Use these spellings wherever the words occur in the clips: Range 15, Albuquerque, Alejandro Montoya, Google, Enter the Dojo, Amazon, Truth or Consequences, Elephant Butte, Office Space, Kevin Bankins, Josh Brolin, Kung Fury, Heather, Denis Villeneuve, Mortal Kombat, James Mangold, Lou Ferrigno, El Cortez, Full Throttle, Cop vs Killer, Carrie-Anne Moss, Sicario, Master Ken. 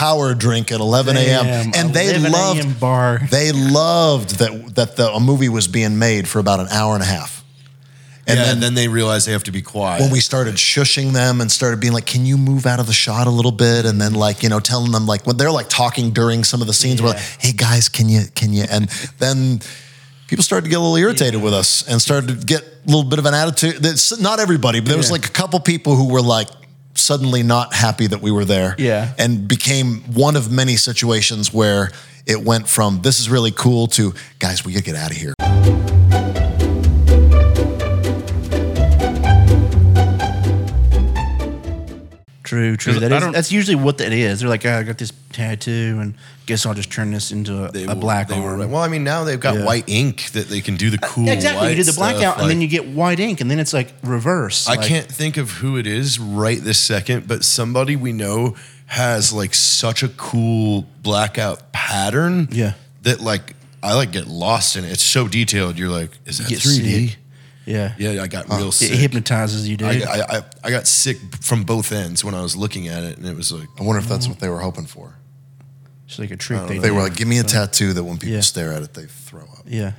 power drink at 11 a.m. And they loved that a movie was being made for about an hour and a half. And, yeah, then they realized they have to be quiet. Well, we started shushing them and started being like, can you move out of the shot a little bit? And then like, you know, telling them like, when they're like talking during some of the scenes, we're like, hey guys, can you? And then people started to get a little irritated with us and started to get a little bit of an attitude. That's not everybody, but there was like a couple people who were like suddenly not happy that we were there. Yeah. And became one of many situations where it went from, this is really cool to, guys, we gotta get out of here. True. That's usually what it is. They're like, oh, I got this tattoo, and guess I'll just turn this into a black arm. Well, I mean, now they've got white ink that they can do the cool exactly. You do the blackout, stuff, and then you get white ink, and then it's like reverse. I can't think of who it is right this second, but somebody we know has like such a cool blackout pattern that like I like get lost in it. It's so detailed. You're like, is that 3D? Yeah, I got real sick. It hypnotizes you, dude. I got sick from both ends when I was looking at it, and it was like... I wonder if that's what they were hoping for. It's like a trick. They were like, give me a tattoo that when people stare at it, they throw up. Yeah.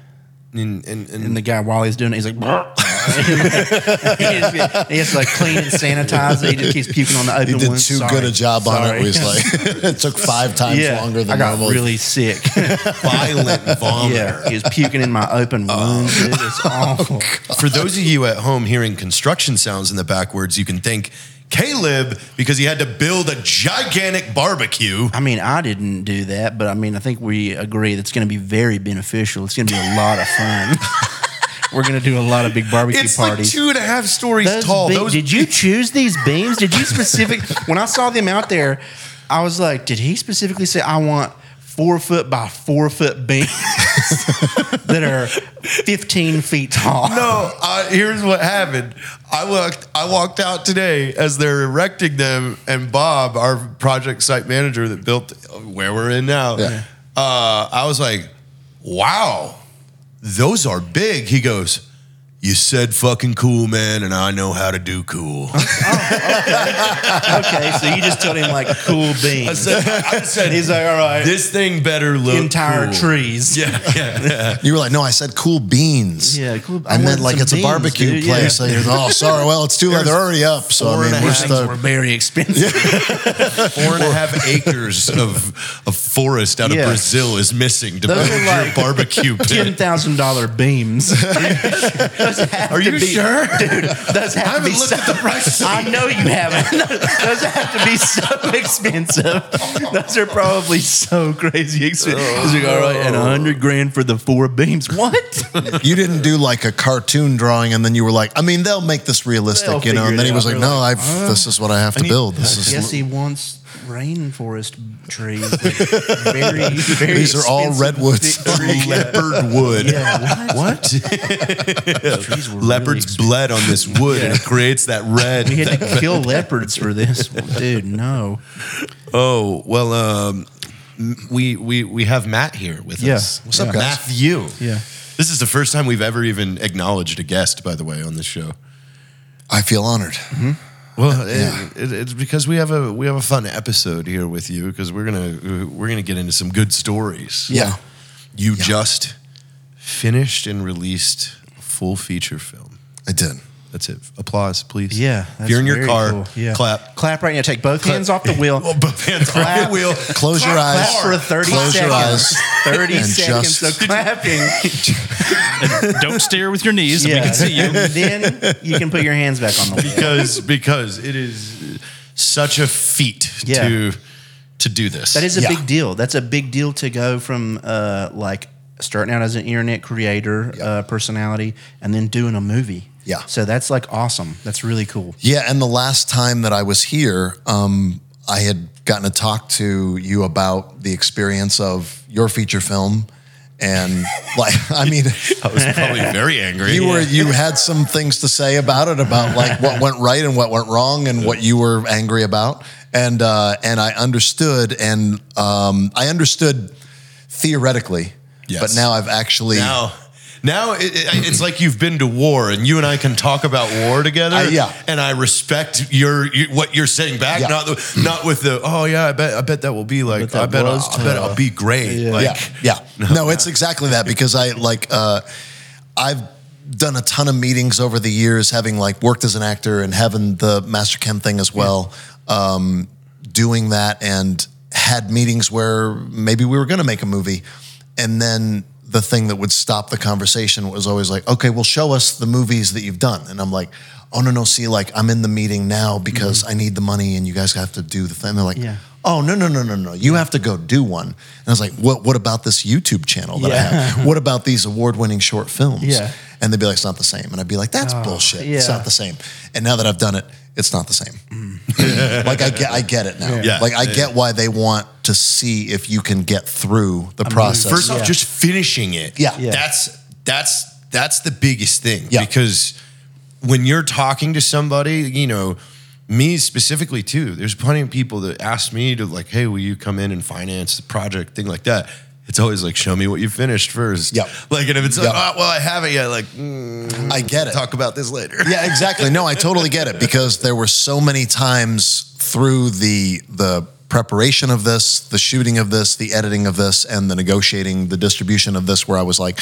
And the guy, while he's doing it, he's like... he has to like clean and sanitize it. He just keeps puking on the open wound. He did too good a job on it. He was like, it took 5 times longer than normal. I got really sick. Violent vomit. Yeah, he was puking in my open wound. It's awful. Oh, for those of you at home hearing construction sounds in the backwards, you can thank Caleb because he had to build a gigantic barbecue. I mean, I didn't do that, but I mean, I think we agree that's going to be very beneficial. It's going to be a lot of fun. We're going to do a lot of big barbecue parties. It's like 2.5 stories tall. Did you choose these beams? Did you when I saw them out there, I was like, did he specifically say, I want 4-foot by 4-foot beams that are 15 feet tall? No, here's what happened. I walked out today as they're erecting them, and Bob, our project site manager that built where we're in now, I was like, wow. Those are big. He goes, you said fucking cool, man, and I know how to do cool. Okay, so you just told him, like, cool beans. I said he's like, all right. This thing better look entire cool. Trees. Yeah. You were like, no, I said cool beans. Yeah, cool. I meant like it's beans, a barbecue place. Yeah. Like, oh, sorry. Well, it's too late. They're already up. So, I mean, we're very expensive. 4.5 acres of forest out of Brazil is missing to build your barbecue pit. $10,000 beams. Are you sure? Dude, those have to be so... I haven't looked at the price. I know you haven't. Those have to be so expensive. Those are probably so crazy expensive. It's like, all right, and $100,000 for the 4 beams. What? You didn't do like a cartoon drawing and then you were like, I mean, they'll make this realistic, you know? And then he was like, no, this is what I have to build. I guess he wants... rainforest trees. Very, very these are all redwoods. Leopard wood. Yeah, what? Leopards bled on this wood and it creates that red. We had to kill leopards for this. Dude, no. Oh, well, we have Matt here with us. What's up, guys? Matthew. Yeah. This is the first time we've ever even acknowledged a guest, by the way, on this show. I feel honored. Mm-hmm. Well, it's because we have a fun episode here with you because we're gonna get into some good stories. Yeah, you just finished and released a full feature film. I did. That's it. Applause, please. Yeah, if you're in your car, cool. Clap right now. Take both hands off the wheel. Oh, both hands off the wheel. Close your eyes. Clap for 30 seconds. Close your eyes. 30 seconds of clapping. Don't stare with your knees. Yeah. We can see you. Then you can put your hands back on the wheel. Because it is such a feat to do this. That is a big deal. That's a big deal to go from starting out as an internet creator, personality, and then doing a movie. Yeah. So that's like awesome. That's really cool. Yeah. And the last time that I was here, I had gotten to talk to you about the experience of your feature film. And like, I mean, I was probably very angry. You had some things to say about it, about like what went right and what went wrong and what you were angry about. And I understood theoretically, but now I've actually Now it's like you've been to war, and you and I can talk about war together. And I respect your what you're saying back. Not with the I bet that will be like I bet I'll be great. No, it's exactly that, because I I've done a ton of meetings over the years, having like worked as an actor and having the Master Ken thing as well, doing that, and had meetings where maybe we were going to make a movie, and then the thing that would stop the conversation was always like, okay, well, show us the movies that you've done. And I'm like, oh, no, see, like, I'm in the meeting now because I need the money and you guys have to do the thing. And they're like, oh, no, you have to go do one. And I was like, what about this YouTube channel that I have? What about these award-winning short films? And they'd be like, it's not the same. And I'd be like, that's bullshit. It's not the same. And now that I've done it, it's not the same. Like, I get it now. Like, I get why they want to see if you can get through the process. First off, just finishing it. That's the biggest thing. Because when you're talking to somebody, you know, me specifically too, there's plenty of people that ask me to like, hey, will you come in and finance the project, thing like that. It's always like, show me what you finished first. Like, and if it's like, oh, well, I haven't yet, like, I get it. Talk about this later. Yeah, exactly. No, I totally get it, because there were so many times through the preparation of this, the shooting of this, the editing of this, and the negotiating, the distribution of this, where I was like,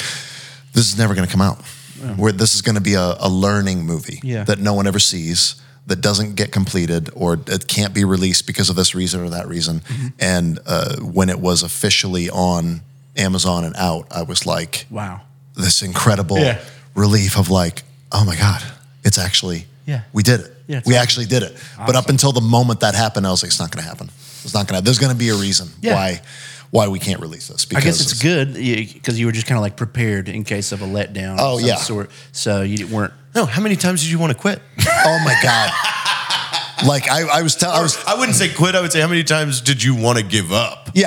this is never going to come out. Yeah. Where this is going to be a learning movie that no one ever sees, that doesn't get completed, or it can't be released because of this reason or that reason. And when it was officially on Amazon and out, I was like, wow, this incredible relief of like, oh my God, it's actually, we did it. We actually did it. Awesome. But up until the moment that happened, I was like, it's not going to happen. It's not going to happen. There's going to be a reason why we can't release this. Because I guess it's good, because you were just kind of like prepared in case of a letdown of some sort. So you weren't. No, how many times did you want to quit? Oh my God. Like I wouldn't say quit. I would say, how many times did you want to give up? And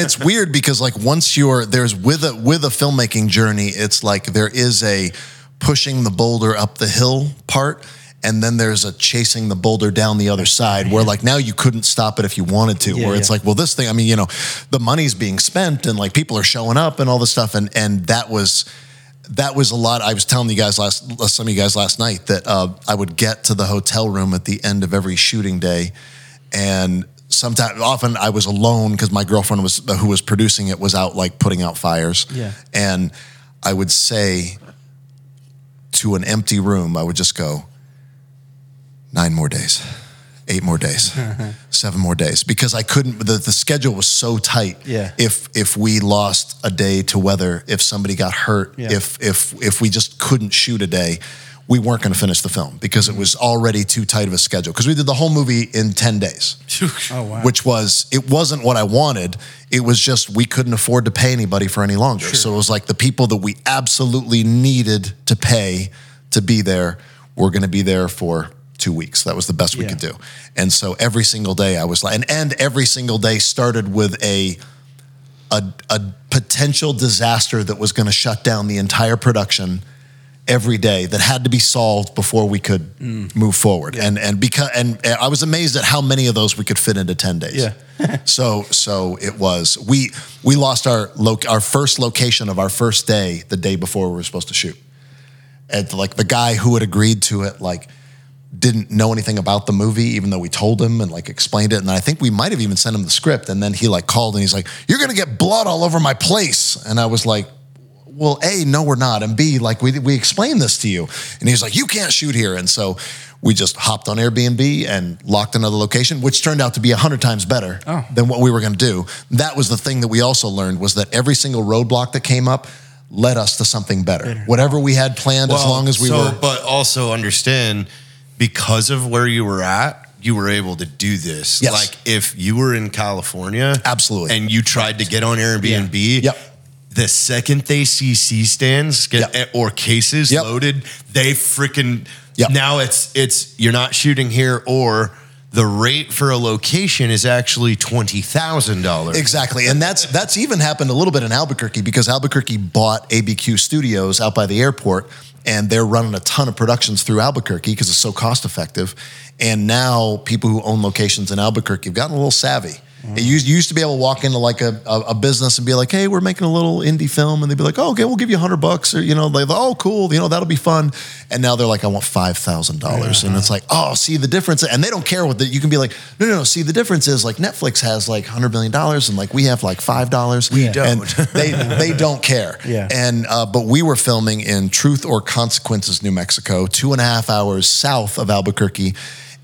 it's weird, because like once there's with a filmmaking journey, it's like there is a pushing the boulder up the hill part, and then there's a chasing the boulder down the other side, where like now you couldn't stop it if you wanted to, where it's like, well, this thing, I mean, you know, the money's being spent and like people are showing up and all this stuff, and that was a lot. I was telling you guys last night that I would get to the hotel room at the end of every shooting day, and often I was alone because my girlfriend who was producing it was out like putting out fires. And I would say to an empty room, I would just go, 9 more days, 8 more days, 7 more days, because I couldn't. The schedule was so tight. If we lost a day to weather, if somebody got hurt, if we just couldn't shoot a day, we weren't going to finish the film, because it was already too tight of a schedule. Because we did the whole movie in 10 days, which was, it wasn't what I wanted. It was just, we couldn't afford to pay anybody for any longer. So it was like the people that we absolutely needed to pay to be there were going to be there for 2 weeks. That was the best we could do. And so every single day I was like, and every single day started with a potential disaster that was going to shut down the entire production every day, that had to be solved before we could move forward. And I was amazed at how many of those we could fit into 10 days. So it was, we lost our first location of our first day, the day before we were supposed to shoot. And like the guy who had agreed to it, like, didn't know anything about the movie, even though we told him and like explained it. And I think we might have even sent him the script. And then he like called and he's like, "You're gonna get blood all over my place." And I was like, "Well, A, no, we're not, and B, like we explained this to you." And he was like, "You can't shoot here." And so we just hopped on Airbnb and locked another location, which turned out to be 100 times better than what we were gonna do. That was the thing that we also learned, was that every single roadblock that came up led us to something better. Whatever we had planned, as long as we were. But also understand, because of where you were at, you were able to do this. Yes. Like if you were in California, absolutely, and you tried to get on Airbnb, the second they see C-stands or cases loaded, they freaking now it's you're not shooting here, or the rate for a location is actually $20,000. Exactly, and that's even happened a little bit in Albuquerque, because Albuquerque bought ABQ Studios out by the airport, and they're running a ton of productions through Albuquerque because it's so cost effective. And now people who own locations in Albuquerque have gotten a little savvy. Mm-hmm. You used to be able to walk into like a business and be like, hey, we're making a little indie film. And they'd be like, oh, okay, we'll give you $100 or, you know, like, oh, cool. You know, that'll be fun. And now they're like, I want $5,000. Uh-huh. And it's like, oh, see the difference. And they don't care what the, you can be like, no, no, no. See the difference is like Netflix has like $100 million and like we have like $5. We don't. And they don't care. Yeah. And, but we were filming in Truth or Consequences, New Mexico, 2.5 hours south of Albuquerque.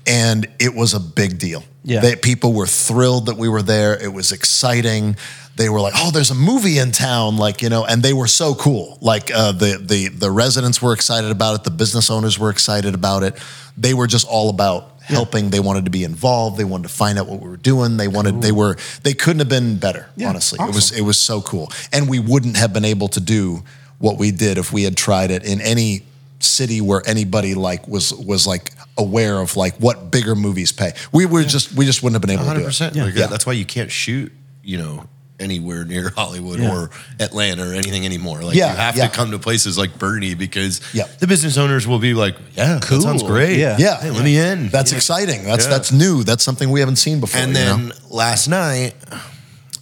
And it was a big deal. Yeah. That people were thrilled that we were there. It was exciting. They were like, "Oh, there's a movie in town!" Like, you know, and they were so cool. Like the residents were excited about it. The business owners were excited about it. They were just all about helping. Yeah. They wanted to be involved. They wanted to find out what we were doing. They wanted. Cool. They couldn't have been better. Yeah. Honestly, awesome. It was so cool. And we wouldn't have been able to do what we did if we had tried it in any city where anybody like was like aware of like what bigger movies pay. We just wouldn't have been able 100%. To do it. Yeah. That's why you can't shoot, you know, anywhere near Hollywood or Atlanta or anything anymore. Like you have to come to places like Bernie because the business owners will be like, yeah, cool. That sounds great. Yeah. Hey, let me in. That's exciting. That's new. That's something we haven't seen before. And then last night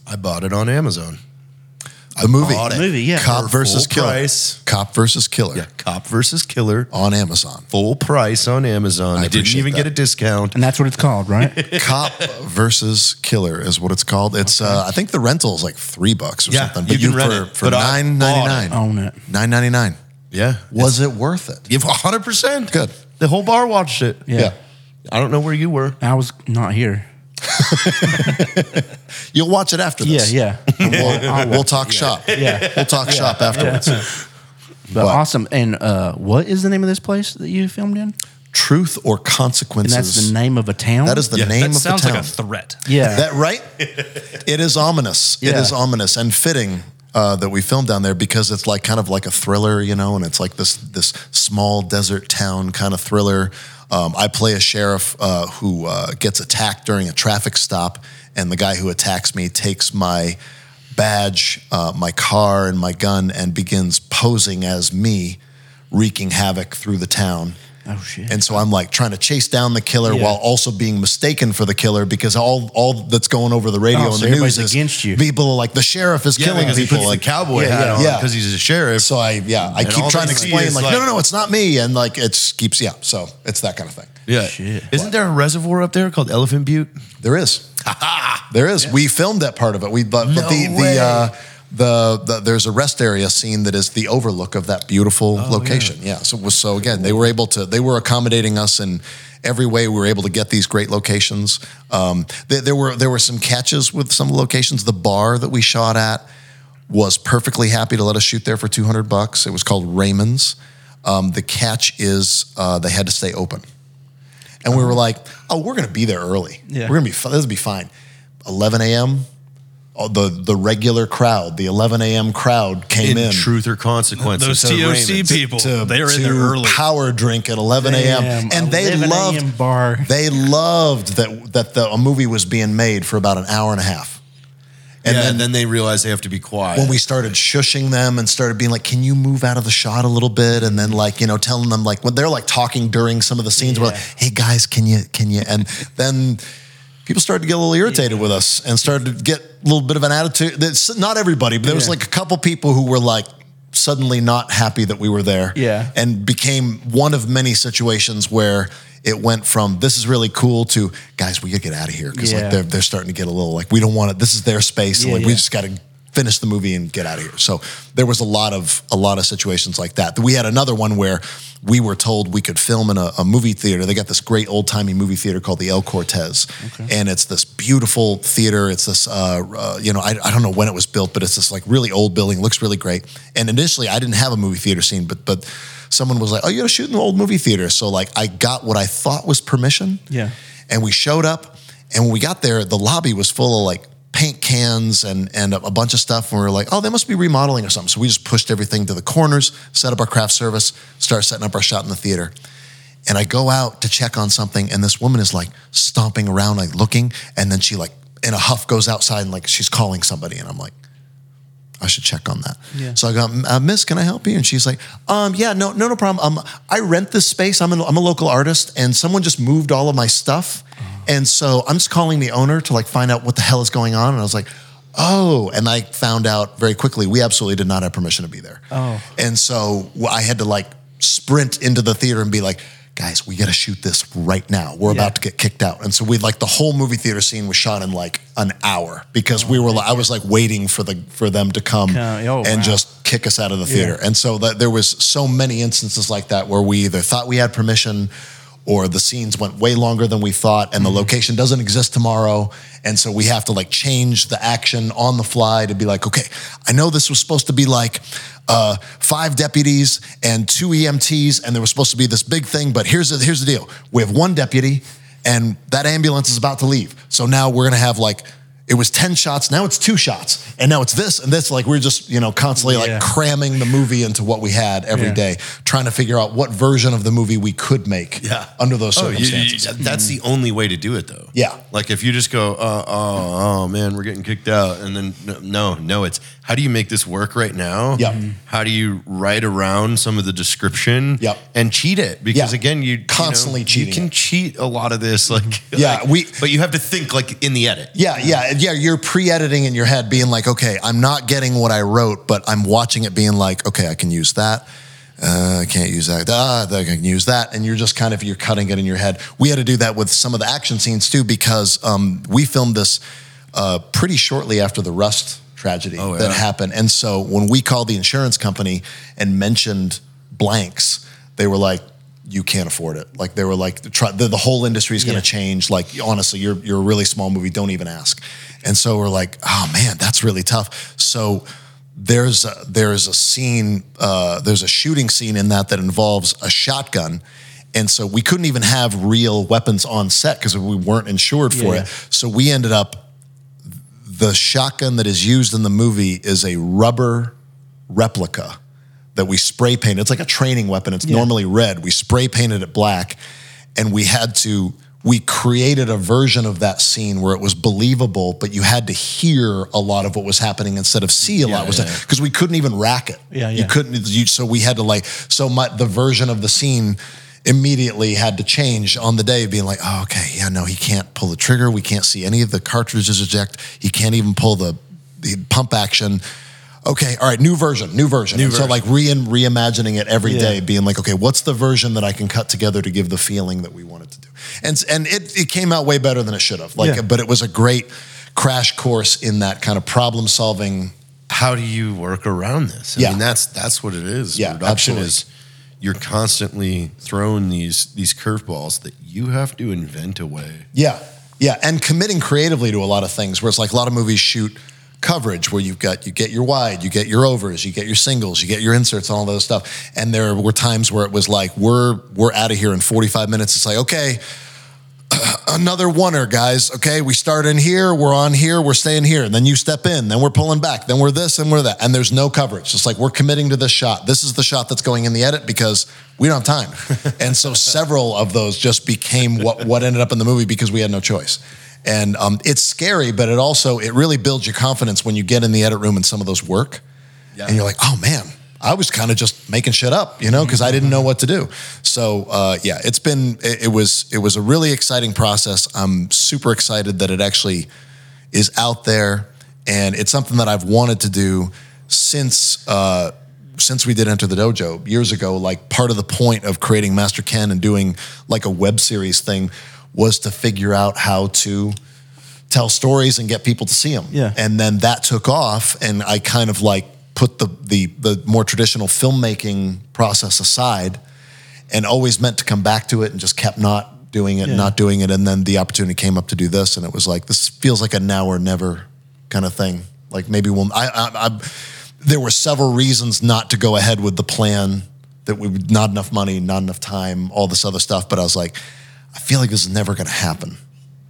I bought it on Amazon. The movie. Cop vs Killer. Cop vs Killer. Yeah, Cop vs Killer. On Amazon. Full price on Amazon. I didn't even get a discount. And that's what it's called, right? Cop vs Killer is what it's called. It's I think the rental is like $3 or something. But you can rent it for $9.99. Own it. $9.99. Yeah. Was it worth it? 100%. Good. The whole bar watched it. Yeah. I don't know where you were. I was not here. You'll watch it after this. Yeah. We'll talk shop. Yeah. We'll talk shop afterwards. Yeah. But awesome. And what is the name of this place that you filmed in? Truth or Consequences. And that's the name of a town? That is the name of the town. That sounds like a threat. Yeah. That right? It is ominous. Yeah. It is ominous and fitting that we filmed down there because it's like kind of like a thriller, you know, and it's like this small desert town kind of thriller. I play a sheriff who gets attacked during a traffic stop, and the guy who attacks me takes my badge, my car, and my gun, and begins posing as me, wreaking havoc through the town. Oh, shit. And so I'm like trying to chase down the killer while also being mistaken for the killer because all that's going over the radio and the news is against you. People are like, the sheriff is killing people. He puts the cowboy hat on because he's a sheriff. So I keep trying to explain like, no, it's not me. And like, it keeps, so it's that kind of thing. Yeah. Shit. Isn't there a reservoir up there called Elephant Butte? There is. There is. Yeah. We filmed that part of it. The there's a rest area scene that is the overlook of that beautiful location. Yeah. So again, they were accommodating us in every way. We were able to get these great locations. There were some catches with some locations. The bar that we shot at was perfectly happy to let us shoot there for $200. It was called Raymond's. The catch is they had to stay open, and we were like, oh, we're going to be there early. Yeah. We're going to be this will be fine. 11 a.m. The regular crowd, the 11 a.m. crowd came in. Truth or Consequences. Those TOC people, they were in there early. Power drink at 11 a.m. And they loved that a movie was being made for about an hour and a half. And then they realized they have to be quiet. When we started shushing them and started being like, can you move out of the shot a little bit? And then like, you know, telling them like, when they're like talking during some of the scenes, we're like, hey guys, can you? And then... people started to get a little irritated with us and started to get a little bit of an attitude. That's not everybody, but there was like a couple people who were like suddenly not happy that we were there and became one of many situations where it went from this is really cool to guys, we gotta get out of here because like they're starting to get a little like we don't want it. This is their space. Yeah, we just got to finish the movie and get out of here. So there was a lot of situations like that. We had another one where we were told we could film in a movie theater. They got this great old-timey movie theater called the El Cortez. Okay. And it's this beautiful theater. It's this, I don't know when it was built, but it's this like really old building, looks really great. And initially I didn't have a movie theater scene, but someone was like, oh, you gotta shoot in the old movie theater. So like I got what I thought was permission. Yeah. And we showed up, and when we got there, the lobby was full of like paint cans and a bunch of stuff. And we were like, oh, they must be remodeling or something. So we just pushed everything to the corners, set up our craft service, start setting up our shot in the theater. And I go out to check on something, and this woman is like stomping around, like looking. And then she like, in a huff, goes outside and like, she's calling somebody. And I'm like, I should check on that. Yeah. So I go, Miss, can I help you? And she's like, yeah, no problem. I rent this space. I'm a local artist, and someone just moved all of my stuff. Oh. And so I'm just calling the owner to like find out what the hell is going on. And I was like, oh, and I found out very quickly, we absolutely did not have permission to be there. Oh. And so I had to like sprint into the theater and be like, guys, we got to shoot this right now. We're about to get kicked out. And so we like the whole movie theater scene was shot in like an hour because I was like waiting for them to come just kick us out of the theater. Yeah. And so there was so many instances like that where we either thought we had permission or the scenes went way longer than we thought and the location doesn't exist tomorrow. And so we have to like change the action on the fly to be like, okay, I know this was supposed to be like, 5 deputies and 2 EMTs, and there was supposed to be this big thing, but here's the deal. We have 1 deputy, and that ambulance is about to leave. So now we're going to have like, it was 10 shots, now it's 2 shots, and now it's this and this. Like we're just, constantly like cramming the movie into what we had every day, trying to figure out what version of the movie we could make under those circumstances. That's the only way to do it though. Yeah. Like if you just go, oh man, we're getting kicked out. And then no, it's, how do you make this work right now? Yep. How do you write around some of the description and cheat it? Because again, you constantly cheating. You can cheat a lot of this, but you have to think like in the edit. Yeah. You're pre-editing in your head, being like, okay, I'm not getting what I wrote, but I'm watching it, being like, okay, I can use that. I can't use that. I can use that. And you're just kind of you're cutting it in your head. We had to do that with some of the action scenes too, because we filmed this pretty shortly after the Rust tragedy that happened. And so when we called the insurance company and mentioned blanks, they were like, you can't afford it. Like they were like, the whole industry is going to change. Like, honestly, you're a really small movie. Don't even ask. And so we're like, oh man, that's really tough. So there's a shooting scene in that involves a shotgun. And so we couldn't even have real weapons on set because we weren't insured for it. So we ended up, the shotgun that is used in the movie is a rubber replica that we spray painted. It's like a training weapon. It's normally red. We spray painted it black, and we created a version of that scene where it was believable, but you had to hear a lot of what was happening instead of see a lot. Because we couldn't even rack it. You couldn't. So we had to the version of the scene immediately had to change on the day, being like, oh, okay, yeah, no, he can't pull the trigger. We can't see any of the cartridges eject. He can't even pull the pump action. Okay, all right, new version. So like reimagining it every day, being like, okay, what's the version that I can cut together to give the feeling that we wanted to do? And it came out way better than it should have. But it was a great crash course in that kind of problem solving. How do you work around this? I mean, that's what it is. Yeah, production is. You're constantly throwing these curveballs that you have to invent a way. Yeah, and committing creatively to a lot of things, where it's like a lot of movies shoot coverage where you get your wide, you get your overs, you get your singles, you get your inserts, all those stuff. And there were times where it was like, we're out of here in 45 minutes. It's like, okay, another oneer, guys. Okay, we start in here, we're on here, we're staying here, and then you step in, then we're pulling back, then we're this and we're that, and there's no coverage. It's like, we're committing to this shot. This is the shot that's going in the edit because we don't have time. And so several of those just became what ended up in the movie because we had no choice. And it's scary, but it really builds your confidence when you get in the edit room and some of those work, and you're like, oh man, I was kind of just making shit up, because I didn't know what to do. So it was a really exciting process. I'm super excited that it actually is out there, and it's something that I've wanted to do since we did Enter the Dojo years ago. Like, part of the point of creating Master Ken and doing like a web series thing was to figure out how to tell stories and get people to see them. Yeah. And then that took off, and I kind of like put the more traditional filmmaking process aside, and always meant to come back to it, and just kept not doing it. And then the opportunity came up to do this, and it was like, this feels like a now or never kind of thing. Like, maybe we'll, there were several reasons not to go ahead with the plan, that we would, not enough money, not enough time, all this other stuff. But I was like, I feel like this is never going to happen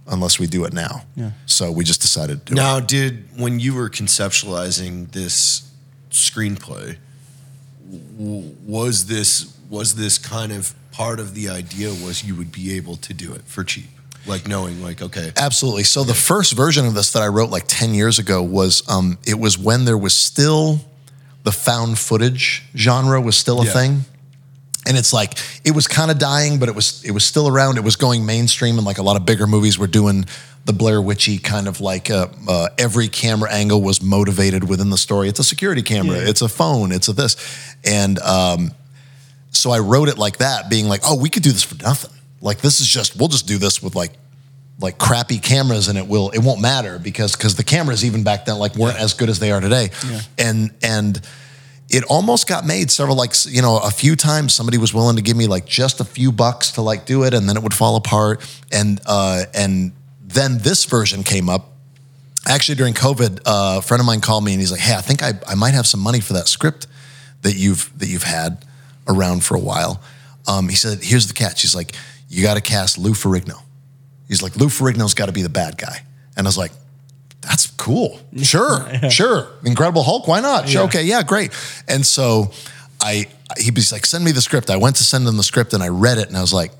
unless we do it now. Yeah. So we just decided to do it. Now, when you were conceptualizing this screenplay, was this kind of part of the idea was you would be able to do it for cheap? like knowing like, okay. Absolutely. So the first version of this that I wrote like 10 years ago was, it was when there was still the found footage genre was still a thing. And it's like, it was kind of dying, but it was still around. It was going mainstream, and like a lot of bigger movies were doing the Blair Witchy kind of like every camera angle was motivated within the story. It's a security camera. Yeah. It's a phone. It's a this. And so I wrote it like that, being like, oh, we could do this for nothing. Like, this is just, we'll just do this with like crappy cameras, and it won't matter because the cameras even back then like weren't as good as they are today. Yeah. And it almost got made several, like, you know, a few times somebody was willing to give me like just a few bucks to like do it, and then it would fall apart. And then this version came up. Actually, during COVID, a friend of mine called me and he's like, hey, I think I might have some money for that script that you've had around for a while. He said, here's the catch. He's like, you got to cast Lou Ferrigno. He's like, Lou Ferrigno's got to be the bad guy. And I was like, that's cool. Sure, sure. Incredible Hulk, why not? Sure, okay, yeah, great. And so he was like, send me the script. I went to send him the script and I read it and I was like,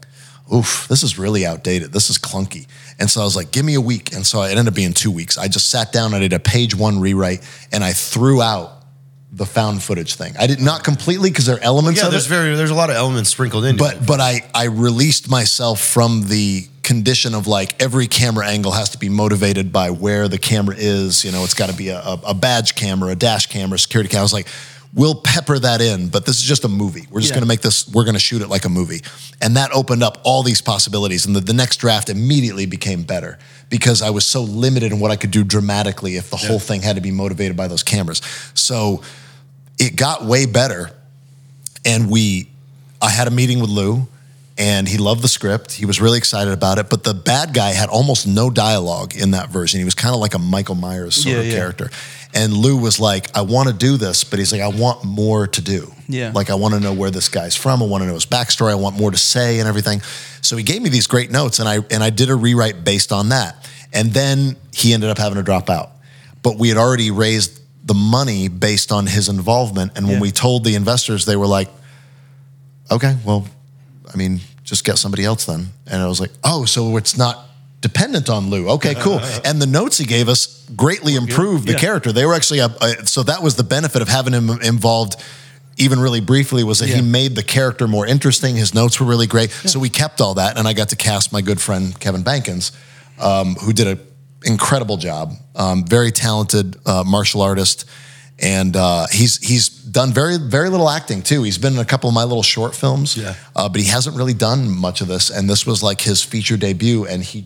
oof, this is really outdated. This is clunky. And so I was like, give me a week. And so it ended up being 2 weeks. I just sat down, I did a page one rewrite, and I threw out the found footage thing. I did not completely, because there are elements of it. Yeah, there's a lot of elements sprinkled in. But I released myself from the condition of like every camera angle has to be motivated by where the camera is. You know, it's got to be a badge camera, a dash camera, security camera. I was like, we'll pepper that in, but this is just a movie. We're just going to make this, we're going to shoot it like a movie. And that opened up all these possibilities. And the next draft immediately became better because I was so limited in what I could do dramatically if the whole thing had to be motivated by those cameras. So it got way better. And I had a meeting with Lou, and he loved the script. He was really excited about it, but the bad guy had almost no dialogue in that version. He was kind of like a Michael Myers sort of character. And Lou was like, I want to do this, but he's like, I want more to do. Yeah. Like, I want to know where this guy's from. I want to know his backstory. I want more to say and everything. So he gave me these great notes, and I did a rewrite based on that. And then he ended up having to drop out. But we had already raised the money based on his involvement. And when we told the investors, they were like, okay, well, I mean, just get somebody else then. And I was like, oh, so it's not dependent on Lou. Okay, cool. And the notes he gave us greatly improved the character. They were actually, so that was the benefit of having him involved even really briefly, was that he made the character more interesting. His notes were really great. Yeah. So we kept all that, and I got to cast my good friend, Kevin Bankins, who did an incredible job, very talented martial artist. And he's done very, very little acting too. He's been in a couple of my little short films, but he hasn't really done much of this. And this was like his feature debut. And he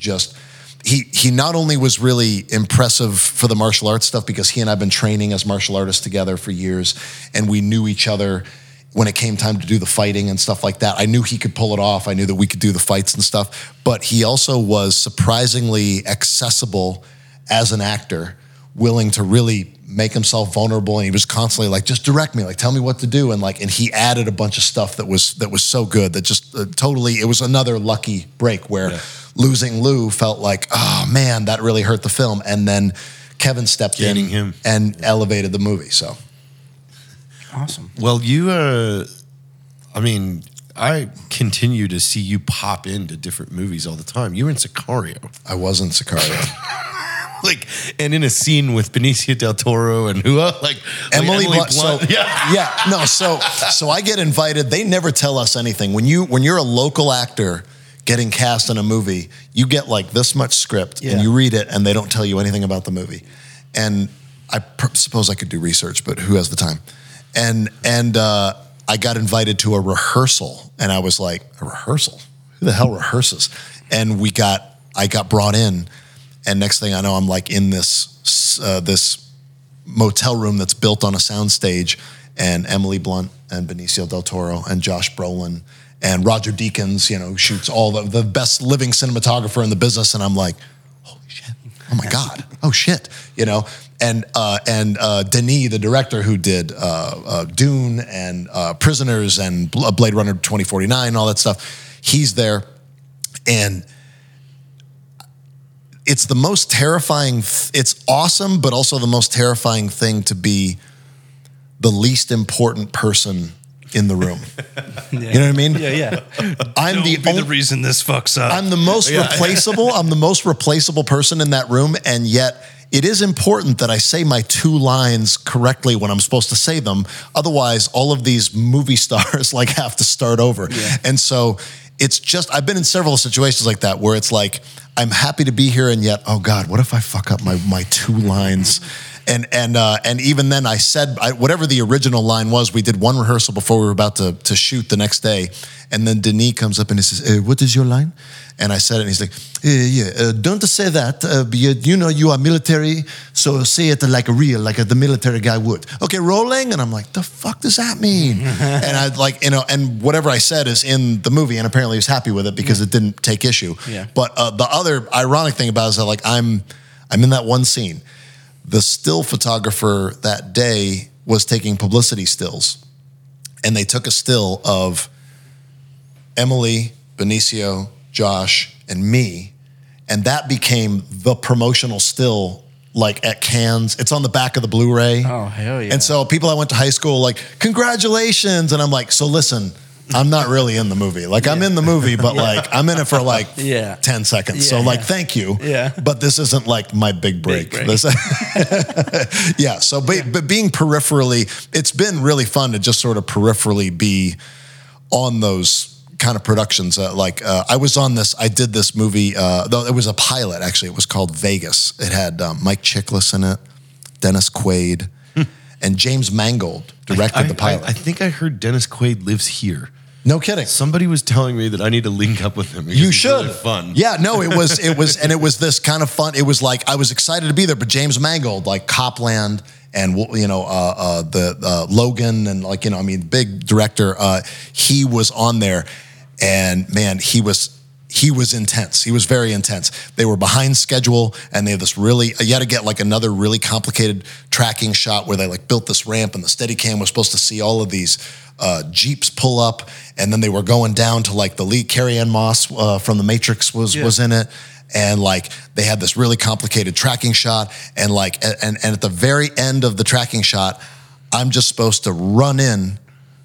not only was really impressive for the martial arts stuff, because he and I've been training as martial artists together for years, and we knew each other when it came time to do the fighting and stuff like that. I knew he could pull it off. I knew that we could do the fights and stuff, but he also was surprisingly accessible as an actor, willing to really make himself vulnerable. And he was constantly like, just direct me, like, tell me what to do. And like, and he added a bunch of stuff that was so good that just totally, it was another lucky break where losing Lou felt like, oh man, that really hurt the film. And then Kevin stepped in and elevated the movie. So. Awesome. Well, you, I mean, I continue to see you pop into different movies all the time. You were in Sicario. I was in Sicario. Like, and in a scene with Benicio del Toro and who else? Like Emily Blunt. So, no. So I get invited. They never tell us anything. When you're a local actor getting cast in a movie, you get like this much script and you read it, and they don't tell you anything about the movie. And I suppose I could do research, but who has the time? And I got invited to a rehearsal, and I was like, a rehearsal? Who the hell rehearses? And I got brought in. And next thing I know, I'm like in this motel room that's built on a soundstage, and Emily Blunt and Benicio del Toro and Josh Brolin and Roger Deakins, you know, who shoots all the best living cinematographer in the business. And I'm like, holy shit, oh my God, oh shit, you know. And Denis, the director who did Dune and Prisoners and Blade Runner 2049, all that stuff, he's there. And it's the most terrifying, it's awesome, but also the most terrifying thing to be the least important person in the room. Yeah. You know what I mean? Yeah, yeah. I'm the reason this fucks up. I'm the most replaceable. I'm the most replaceable person in that room, and yet it is important that I say my two lines correctly when I'm supposed to say them. Otherwise, all of these movie stars like have to start over. Yeah. And so it's just, I've been in several situations like that where it's like, I'm happy to be here and yet, oh God, what if I fuck up my two lines? And even then I said, whatever the original line was, we did one rehearsal before we were about to shoot the next day. And then Denis comes up and he says, what is your line? And I said it, and he's like, don't say that. You know, you are military, so say it like the military guy would. Okay, rolling. And I'm like, the fuck does that mean? And I and whatever I said is in the movie, and apparently he was happy with it because it didn't take issue. Yeah. But the other ironic thing about it is that, like, I'm in that one scene. The still photographer that day was taking publicity stills, and they took a still of Emily, Benicio, Josh, and me, and that became the promotional still, like, at Cannes. It's on the back of the Blu-ray. Oh, hell yeah. And so people I went to high school, like, congratulations, and I'm like, so listen, I'm not really in the movie. Like, I'm in the movie, but, like, I'm in it for, like, 10 seconds. Yeah, so, like, thank you. Yeah. But this isn't, like, my big break. Yeah. So, but being peripherally, it's been really fun to just sort of peripherally be on those kind of productions. I did this movie, though it was a pilot, actually. It was called Vegas. It had Mike Chiklis in it, Dennis Quaid, and James Mangold directed the pilot. I think I heard Dennis Quaid lives here. No kidding. Somebody was telling me that I need to link up with him. You should. Really fun. Yeah, no, it was this kind of fun. It was like, I was excited to be there, but James Mangold, like Copland and, the Logan and, like, big director, he was on there. And man, he was intense. He was very intense. They were behind schedule, and they had this really, you had to get, like, another really complicated tracking shot where they, like, built this ramp, and the Steadicam was supposed to see all of these Jeeps pull up, and then they were going down to, like, the lead. Carrie-Anne Moss from The Matrix was in it. And, like, they had this really complicated tracking shot, and, like, and at the very end of the tracking shot, I'm just supposed to run in.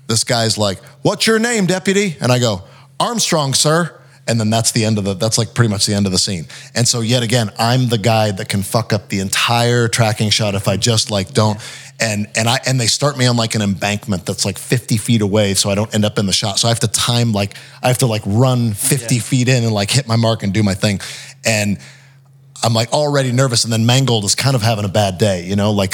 This guy's like, what's your name, deputy? And I go, Armstrong, sir. And then that's the end of that's like pretty much the end of the scene. And so yet again, I'm the guy that can fuck up the entire tracking shot if I just, like, don't. And they start me on, like, an embankment that's, like, 50 feet away, so I don't end up in the shot. So I have to time, like, run 50 feet in and, like, hit my mark and do my thing. And I'm, like, already nervous, and then Mangold is kind of having a bad day, you know, like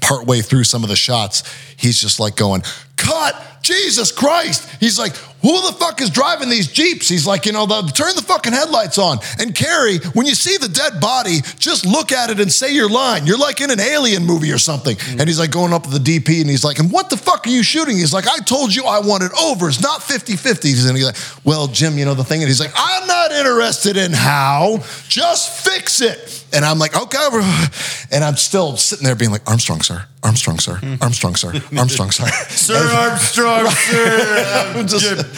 partway through some of the shots, he's just, like, going, cut, Jesus Christ. He's like, who the fuck is driving these Jeeps? He's like, turn the fucking headlights on. And Carrie, when you see the dead body, just look at it and say your line. You're, like, in an alien movie or something. Mm-hmm. And he's, like, going up to the DP, and he's like, and what the fuck are you shooting? He's like, I told you I wanted overs, not 50-50s. And he's like, well, Jim, you know the thing. And he's like, I'm not interested in how, just fix it. And I'm like, okay. And I'm still sitting there being like, Armstrong, sir. Armstrong, sir. Armstrong, sir. Armstrong, sir. Sir Armstrong, sir.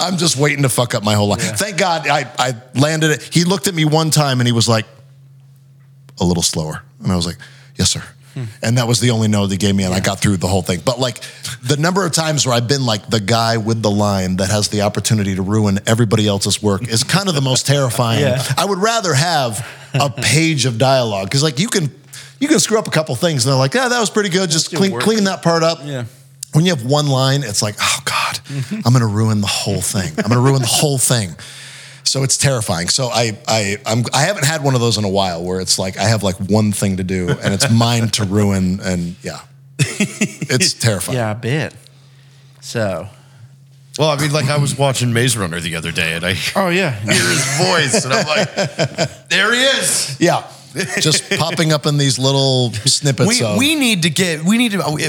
I'm just waiting to fuck up my whole life. Yeah. Thank God I landed it. He looked at me one time and he was like, a little slower. And I was like, yes, sir. And that was the only note they gave me, and I got through the whole thing. But, like, the number of times where I've been, like, the guy with the line that has the opportunity to ruin everybody else's work is kind of the most terrifying. Yeah. I would rather have a page of dialogue, because, like, you can screw up a couple things, and they're like, yeah, that was pretty good. Just clean that part up. Yeah. When you have one line, it's like, oh, God, I'm going to ruin the whole thing. So it's terrifying. So I haven't had one of those in a while where it's like I have, like, one thing to do and it's mine to ruin, and it's terrifying. Yeah, I bet. So. Well, I mean, like, I was watching Maze Runner the other day, and I hear his voice, and I'm like, there he is. Yeah. Just popping up in these little snippets.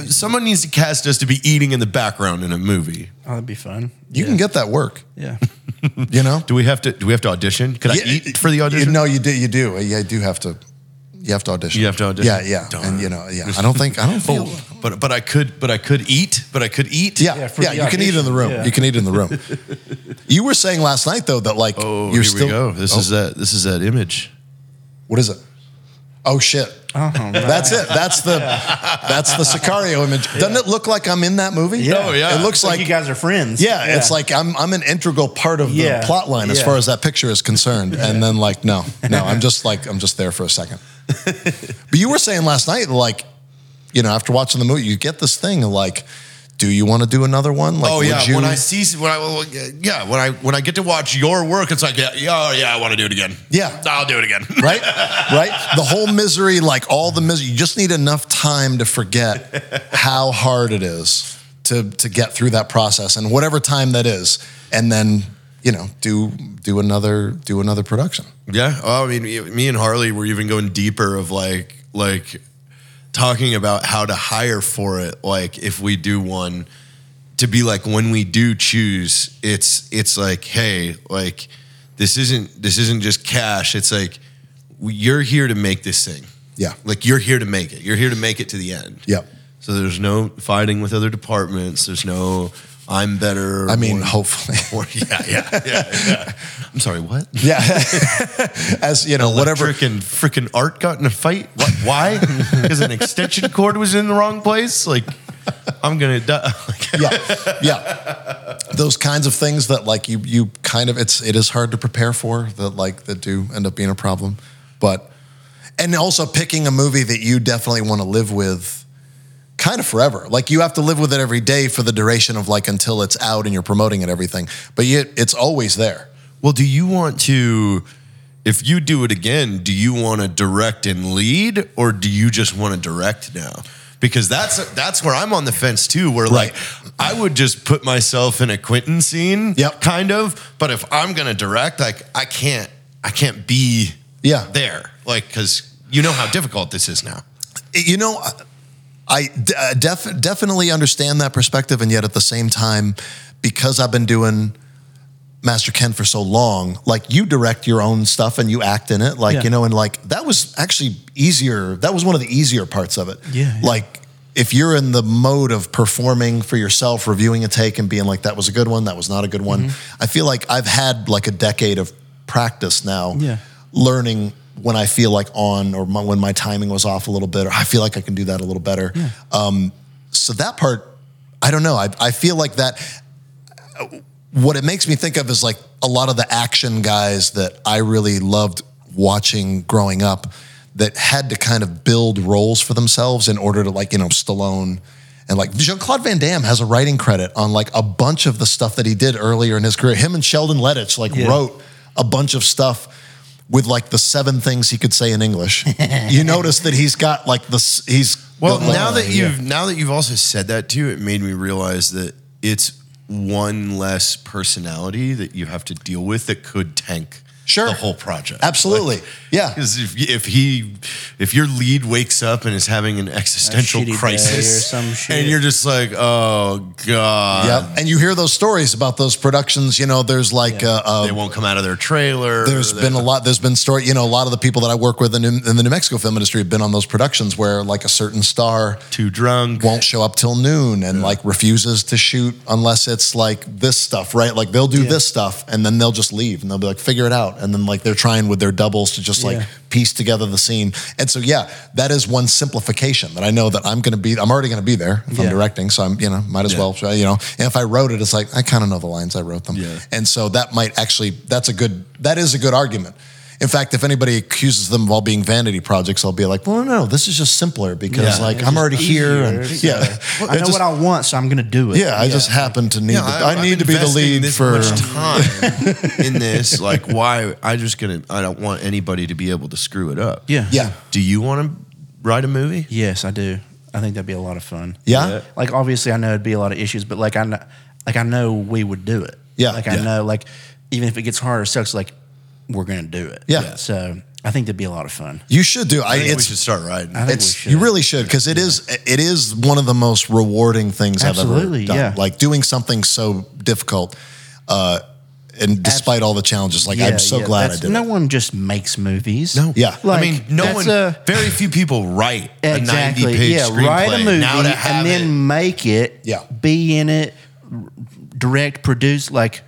Someone needs to cast us to be eating in the background in a movie. Oh, that'd be fun. You can get that work. Yeah. You know? Do we have to audition? Could I eat for the audition? No, you do. You have to audition. You have to audition. Yeah. Darn. And I could eat. Yeah, you can eat in the room. Yeah. You can eat in the room. You were saying last night, though, that, like, you're here still. Here we go. This is that image. What is it? Oh shit. Oh, man. That's it. That's the Sicario image. Doesn't it look like I'm in that movie? Yeah. Oh, yeah. It looks like you guys are friends. Yeah, yeah. It's like I'm an integral part of the plot line as far as that picture is concerned. And then like, no, I'm just there for a second. But you were saying last night, like, you know, after watching the movie, you get this thing like, do you want to do another one? Like, oh yeah, when I get to watch your work, it's like, yeah, I want to do it again. Yeah, I'll do it again. Right. The whole misery, like all the misery, you just need enough time to forget how hard it is to get through that process, and whatever time that is, and then you know do another production. Yeah. Oh, I mean, me and Harley were even going deeper of like. Talking about how to hire for it, like if we do one, to be like when we do choose, it's like, hey, like this isn't just cash. It's like you're here to make this thing. Yeah, like you're here to make it. You're here to make it to the end. Yeah. So there's no fighting with other departments. There's no I'm better. I mean, hopefully. Yeah. I'm sorry, what? Yeah. As you know, whatever. Electric and freaking art got in a fight. What? Why? Because an extension cord was in the wrong place. Like, I'm gonna die. Yeah. Those kinds of things that like you kind of it is hard to prepare for that do end up being a problem, but and also picking a movie that you definitely want to live with. Kind of forever. Like you have to live with it every day for the duration of like until it's out and you're promoting and everything. But yet it's always there. Well, do you want to, if you do it again, do you want to direct and lead or do you just want to direct now? Because that's where I'm on the fence too, where like I would just put myself in a Quentin scene kind of, but if I'm going to direct, like I can't be there. Like, because you know how difficult this is now. You know, I definitely understand that perspective, and yet at the same time, because I've been doing Master Ken for so long, like you direct your own stuff and you act in it, like you know, and like that was actually easier. That was one of the easier parts of it. Yeah. Like if you're in the mode of performing for yourself, reviewing a take, and being like, "That was a good one. That was not a good one." Mm-hmm. I feel like I've had like a decade of practice now, learning. When I feel like on or when my timing was off a little bit, or I feel like I can do that a little better. Yeah. So that part, I don't know. I feel like that, what it makes me think of is like a lot of the action guys that I really loved watching growing up that had to kind of build roles for themselves in order to like, you know, Stallone and like Jean-Claude Van Damme has a writing credit on like a bunch of the stuff that he did earlier in his career. Him and Sheldon Lettich like wrote a bunch of stuff with like the 7 things he could say in English. You notice that he's got like this, now that you've also said that too, it made me realize that it's one less personality that you have to deal with that could tank the whole project. Absolutely. Like, because if your lead wakes up and is having an existential crisis or some shit, and you're just like, oh God. Yep. And you hear those stories about those productions, you know, there's like, they won't come out of their trailer. There's been a lot of the people that I work with in the New Mexico film industry have been on those productions where like a certain star too drunk won't show up till noon and like refuses to shoot unless it's like this stuff, right? Like they'll do this stuff and then they'll just leave and they'll be like, figure it out. And then like they're trying with their doubles to just like piece together the scene. And so, that is one simplification that I know that I'm already going to be there if I'm directing. So I'm, you know, might as well, you know, and if I wrote it, it's like, I kind of know the lines, I wrote them. Yeah. And so that might actually, that is a good argument. In fact, if anybody accuses them of all being vanity projects, I'll be like, well, no, this is just simpler because like I'm already here. And, I know what I want, so I'm going to do it. Yeah, I just happen to need I need to be the lead for much time in this. Like, why? I don't want anybody to be able to screw it up. Yeah. Yeah. Do you want to write a movie? Yes, I do. I think that'd be a lot of fun. Yeah. Like, obviously, I know it'd be a lot of issues, but like, I know we would do it. Yeah. Like, I know, like, even if it gets hard or sucks, like, we're going to do it. Yeah. So I think that'd be a lot of fun. You should do. I think we should start writing. You really should because it is one of the most rewarding things I've ever done. Yeah. Like doing something so difficult and despite all the challenges, like I'm so glad I did it. No one just makes movies. No. Yeah. Like, I mean, very few people write a 90-page screenplay. Write a movie and then make it, be in it, direct, produce, like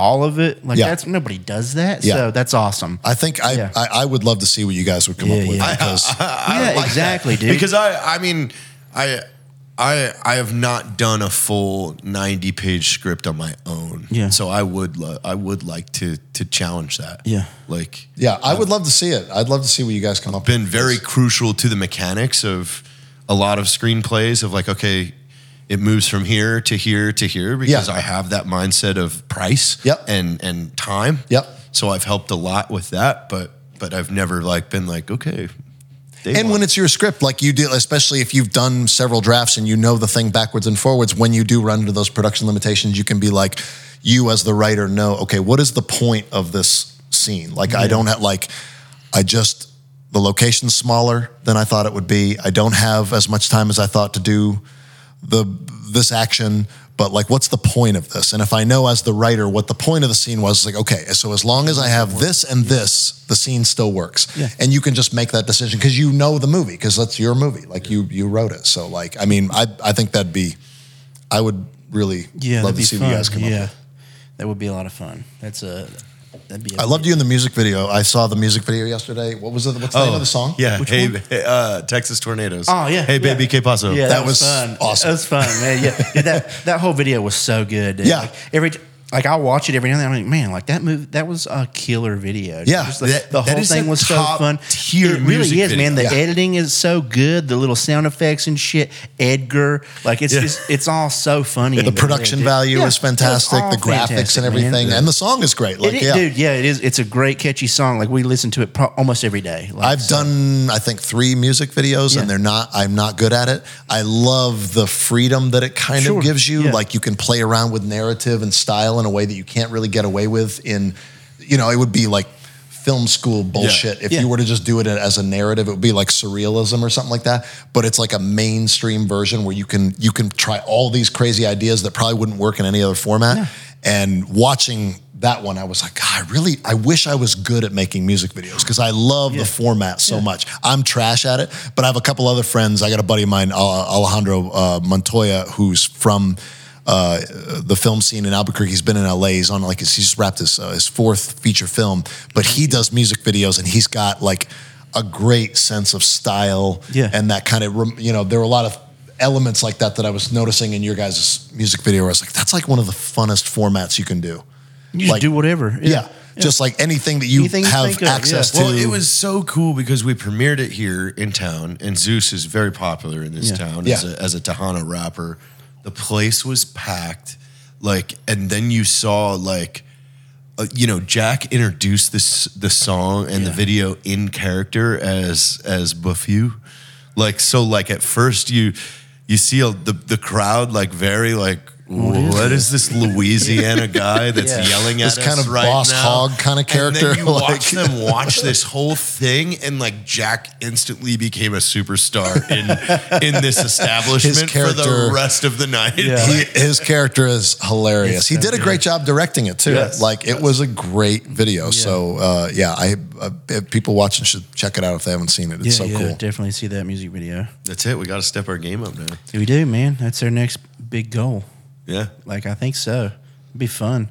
all of it. Like that's nobody does that. Yeah. So that's awesome. I think I would love to see what you guys would come up with. Yeah. Because I like that, dude. Because I mean I have not done a full 90-page script on my own. Yeah. So I would like to challenge that. Yeah. Like I would love to see it. I'd love to see what you guys come up with. Been very crucial to the mechanics of a lot of screenplays of like, okay, it moves from here to here to here because I have that mindset of price and time. Yep. So I've helped a lot with that, but I've never like been like, okay. When it's your script, like you do, especially if you've done several drafts and you know the thing backwards and forwards, when you do run into those production limitations, you can be like, you as the writer know, okay, what is the point of this scene? Like I don't have, like, I just, the location's smaller than I thought it would be. I don't have as much time as I thought to do this action, but like, what's the point of this? And if I know as the writer what the point of the scene was, like, okay, so as long as I have this and this, the scene still works. Yeah. And you can just make that decision because you know the movie, because that's your movie. Like you wrote it. So like, I mean, I think that'd be, I would really love to see what you guys come up with. That would be a lot of fun. I loved you in the music video. I saw the music video yesterday. What was it? What's the name of the song? Yeah. Texas Tornadoes. Oh, yeah. Hey, Baby K Paso. Yeah, that was fun. Awesome. That was fun, man. Yeah. that whole video was so good. Dude. Yeah. Like, I'll watch it every now and then. I'm like, man, like that movie, that was a killer video. Dude. Yeah. Just, like, the whole thing was so fun. It really is, man. The editing is so good. The little sound effects and shit. Edgar. Like it's all so funny. Yeah, the production value is fantastic. The graphics and everything. Man. And the song is great. Like, dude, it is. It's a great catchy song. Like we listen to it almost every day. Like, I've done, I think, 3 music videos and I'm not good at it. I love the freedom that it kind of gives you. Yeah. Like you can play around with narrative and style in a way that you can't really get away with in, you know, it would be like film school bullshit. Yeah. If you were to just do it as a narrative, it would be like surrealism or something like that. But it's like a mainstream version where you can try all these crazy ideas that probably wouldn't work in any other format. Yeah. And watching that one, I was like, God, I wish I was good at making music videos because I love the format so much. I'm trash at it, but I have a couple other friends. I got a buddy of mine, Alejandro Montoya, who's from the film scene in Albuquerque. He's been in LA. He's on like, he's just wrapped his 4th feature film, but he does music videos and he's got like a great sense of style and that kind of, you know, there were a lot of elements like that I was noticing in your guys' music video where I was like, that's like one of the funnest formats you can do. You like, do whatever. Yeah. Just like anything that you have access to. Well, it was so cool because we premiered it here in town and Zeus is very popular in this town as a Tejano rapper. The place was packed, like, and then you saw, like, you know, Jack introduced the song and the video in character as Buffu, like, so, like, at first you see the crowd, like, very, like, what is this Louisiana guy that's yelling at us kind of right now? This kind of boss hog kind of character. And then you watch them watch this whole thing, and like Jack instantly became a superstar in this establishment for the rest of the night. Yeah. His character is hilarious. He did a great job directing it too. Yes. Like it was a great video. Yeah. So people watching should check it out if they haven't seen it. It's so cool. Definitely see that music video. That's it. We got to step our game up now. We do, man. That's our next big goal. Yeah. Like, I think so. It'd be fun.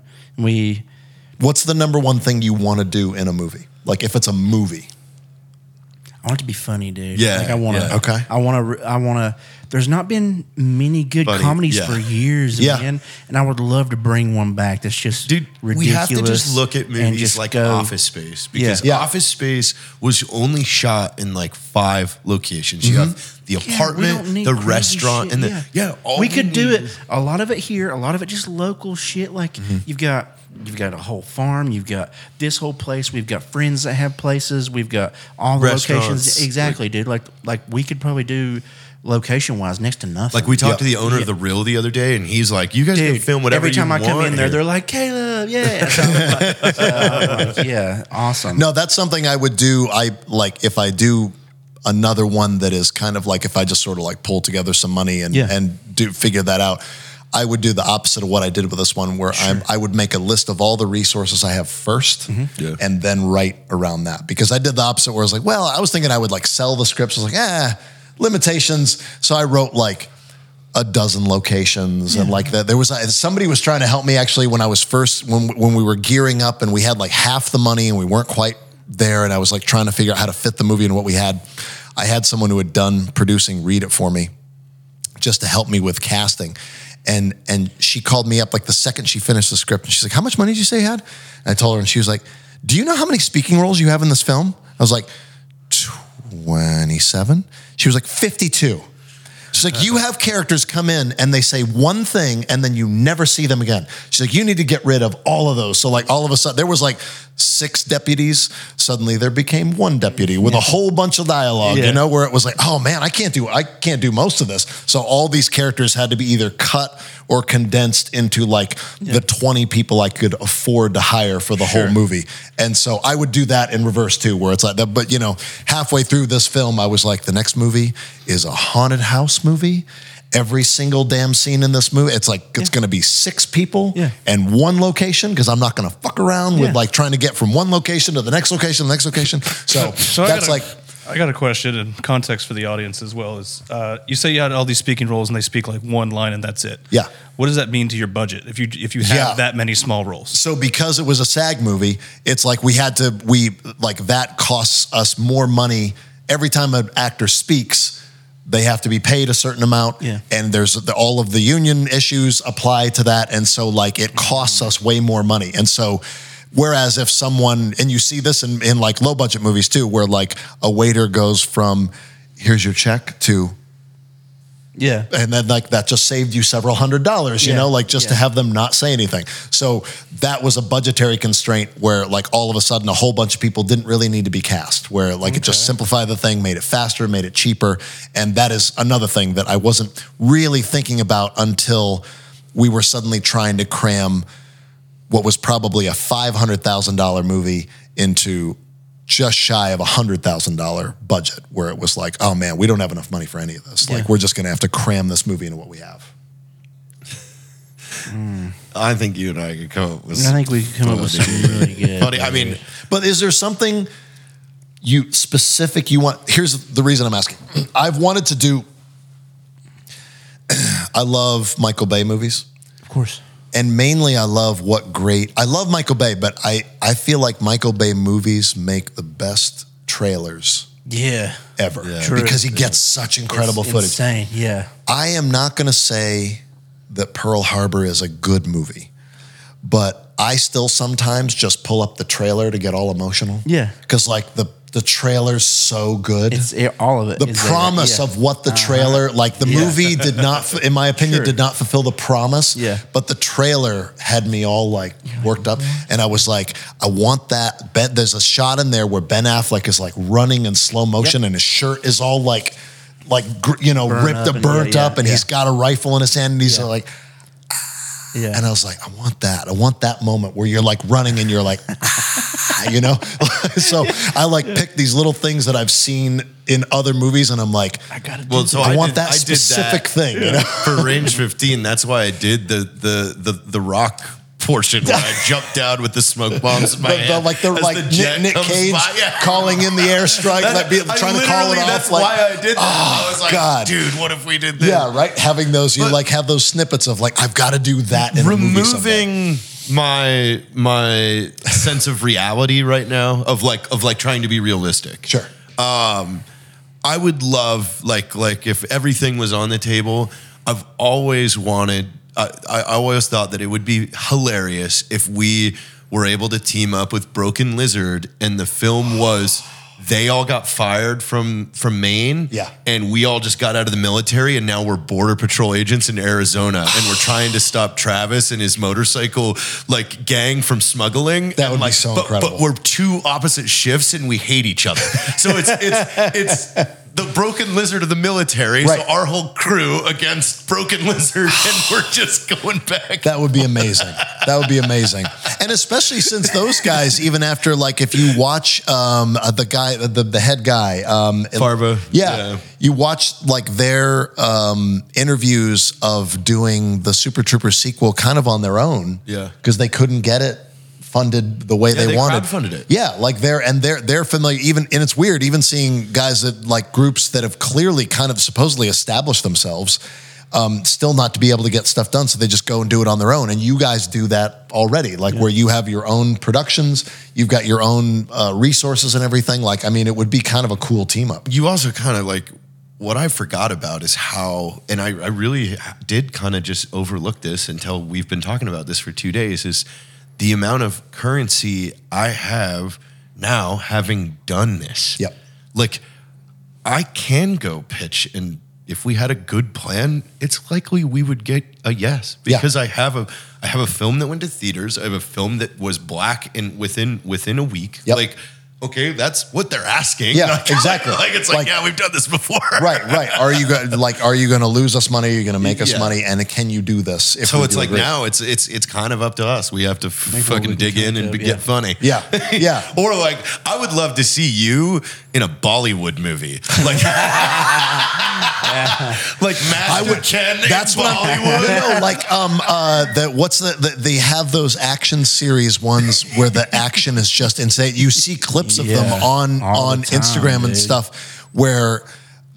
What's the number one thing you want to do in a movie? Like, if it's a movie. I want it to be funny, dude. Yeah. Like, I want to. Yeah. Okay. I want to. There's not been many good comedies for years, man. And I would love to bring one back that's just ridiculous. We have to just look at movies just like Office Space. Because Office Space was only shot in like 5 locations. Mm-hmm. You have the apartment, the restaurant, and we could do it. A lot of it here, a lot of it just local shit. Like you've got a whole farm, you've got this whole place, we've got friends that have places, we've got all the locations. Exactly, dude. Like we could probably do location-wise, next to nothing. Like, we talked to the owner of The Rill the other day, and he's like, you guys can film whatever you want. Every time I come in there, they're like, Caleb, So I'm like, awesome. No, that's something I would do. I like, if I do another one that is kind of like, if I just sort of like pull together some money and figure that out, I would do the opposite of what I did with this one, where I would make a list of all the resources I have first and then write around that. Because I did the opposite where I was like, well, I was thinking I would like sell the scripts. I was like, limitations. So I wrote like a dozen locations and like that. There was somebody was trying to help me actually when I was first when we were gearing up and we had like half the money and we weren't quite there and I was like trying to figure out how to fit the movie and what we had. I had someone who had done producing read it for me just to help me with casting. And she called me up like the second she finished the script and she's like, "How much money did you say you had?" And I told her and she was like, "Do you know how many speaking roles you have in this film?" I was like, 27. She was like, 52. She's like, you have characters come in and they say one thing and then you never see them again. She's like, you need to get rid of all of those. So like all of a sudden, there was like 6 deputies. Suddenly there became one deputy with a whole bunch of dialogue, you know, where it was like, oh man, I can't do most of this. So all these characters had to be either cut or condensed into like the 20 people I could afford to hire for the whole movie. And so I would do that in reverse too, where it's like that. But you know, halfway through this film, I was like, the next movie is a haunted house movie. Every single damn scene in this movie, it's like it's going to be 6 people and one location because I'm not going to fuck around with like trying to get from one location to the next location, So, that's I got a question and context for the audience as well. Is you say you had all these speaking roles and they speak like one line and that's it. Yeah. What does that mean to your budget if you have that many small roles? So because it was a SAG movie, it's like that costs us more money every time an actor speaks. They have to be paid a certain amount, and there's all of the union issues apply to that, and so like it costs us way more money. And so, whereas if someone, and you see this in like low budget movies too, where like a waiter goes from "here's your check" to and then like that just saved you several $100s, you know, like just to have them not say anything. So that was a budgetary constraint where like all of a sudden a whole bunch of people didn't really need to be cast, where like it just simplified the thing, made it faster, made it cheaper. And that is another thing that I wasn't really thinking about until we were suddenly trying to cram what was probably a $500,000 movie into just shy of $100,000 budget, where it was like, oh man, we don't have enough money for any of this. Like, we're just going to have to cram this movie into what we have. I think you and I could come up with something really good. Funny. I mean, but is there something specific you want? Here's the reason I'm asking. I've wanted to do, I love Michael Bay movies. Of course. And mainly I love Michael Bay, but I feel like Michael Bay movies make the best trailers ever. Yeah. Because he gets such incredible footage. Insane, I am not going to say that Pearl Harbor is a good movie, but I still sometimes just pull up the trailer to get all emotional. Yeah. Because like the trailer's so good. It's all of it. The promise of what the trailer, like the movie did not, in my opinion, did not fulfill the promise. Yeah. But the trailer had me all like worked up. And I was like, I want that. There's a shot in there where Ben Affleck is like running in slow motion and his shirt is all like you know, burnt up and he's got a rifle in his hand and he's like, yeah. And I was like, I want that. I want that moment where you're like running and you're like, you know? So I like pick these little things that I've seen in other movies and I'm like, I gotta do that. So I want that specific thing, you know? For Range 15, that's why I did the rock portion where I jumped down with the smoke bombs in my hand. Like Nick Cage calling in the airstrike, trying to call it off. That's like, why I did that. I was like, God, dude, what if we did this? Yeah, right. Having those, have those snippets of like, I've got to do that. In removing my sense of reality right now of trying to be realistic. Sure. I would love like if everything was on the table. I've always wanted. I always thought that it would be hilarious if we were able to team up with Broken Lizard and the film was they all got fired from Maine and we all just got out of the military and now we're border patrol agents in Arizona and we're trying to stop Travis and his motorcycle like gang from smuggling. That would be so incredible. But we're two opposite shifts and we hate each other. So it's the Broken Lizard of the military, right. So our whole crew against Broken Lizard, and we're just going back. That would be amazing. And especially since those guys, even after, like, if you watch the guy, the head guy. Farva. Yeah. You watch, like, their interviews of doing the Super Trooper sequel kind of on their own. Yeah. Because they couldn't get it funded the way they wanted. Crowdfunded it. Yeah, like they're familiar. Even and it's weird. Even seeing guys that like groups that have clearly kind of supposedly established themselves still not to be able to get stuff done, so they just go and do it on their own. And you guys do that already, like where you have your own productions, you've got your own resources and everything. Like, I mean, it would be kind of a cool team up. You also kind of like, what I forgot about is how, and I really did kind of just overlook this until we've been talking about this for 2 days, is the amount of currency I have now having done this. Yep. Like, I can go pitch, and if we had a good plan, it's likely we would get a yes, because I have a film that went to theaters. I have a film that was black in within a week. Yep. Like, okay, that's what they're asking. Yeah, like, exactly. Like, it's like, yeah, we've done this before. Right, right. Are you going to lose us money? Are you going to make us money? And can you do this? So it's like, now it's kind of up to us. We have to fucking dig in and get funny. Yeah, yeah. Or like, I would love to see you in a Bollywood movie. Like, like Master Ken in Bollywood. No, like, they have those action series ones where the action is just insane. You see clips of them on the time, Instagram and stuff, where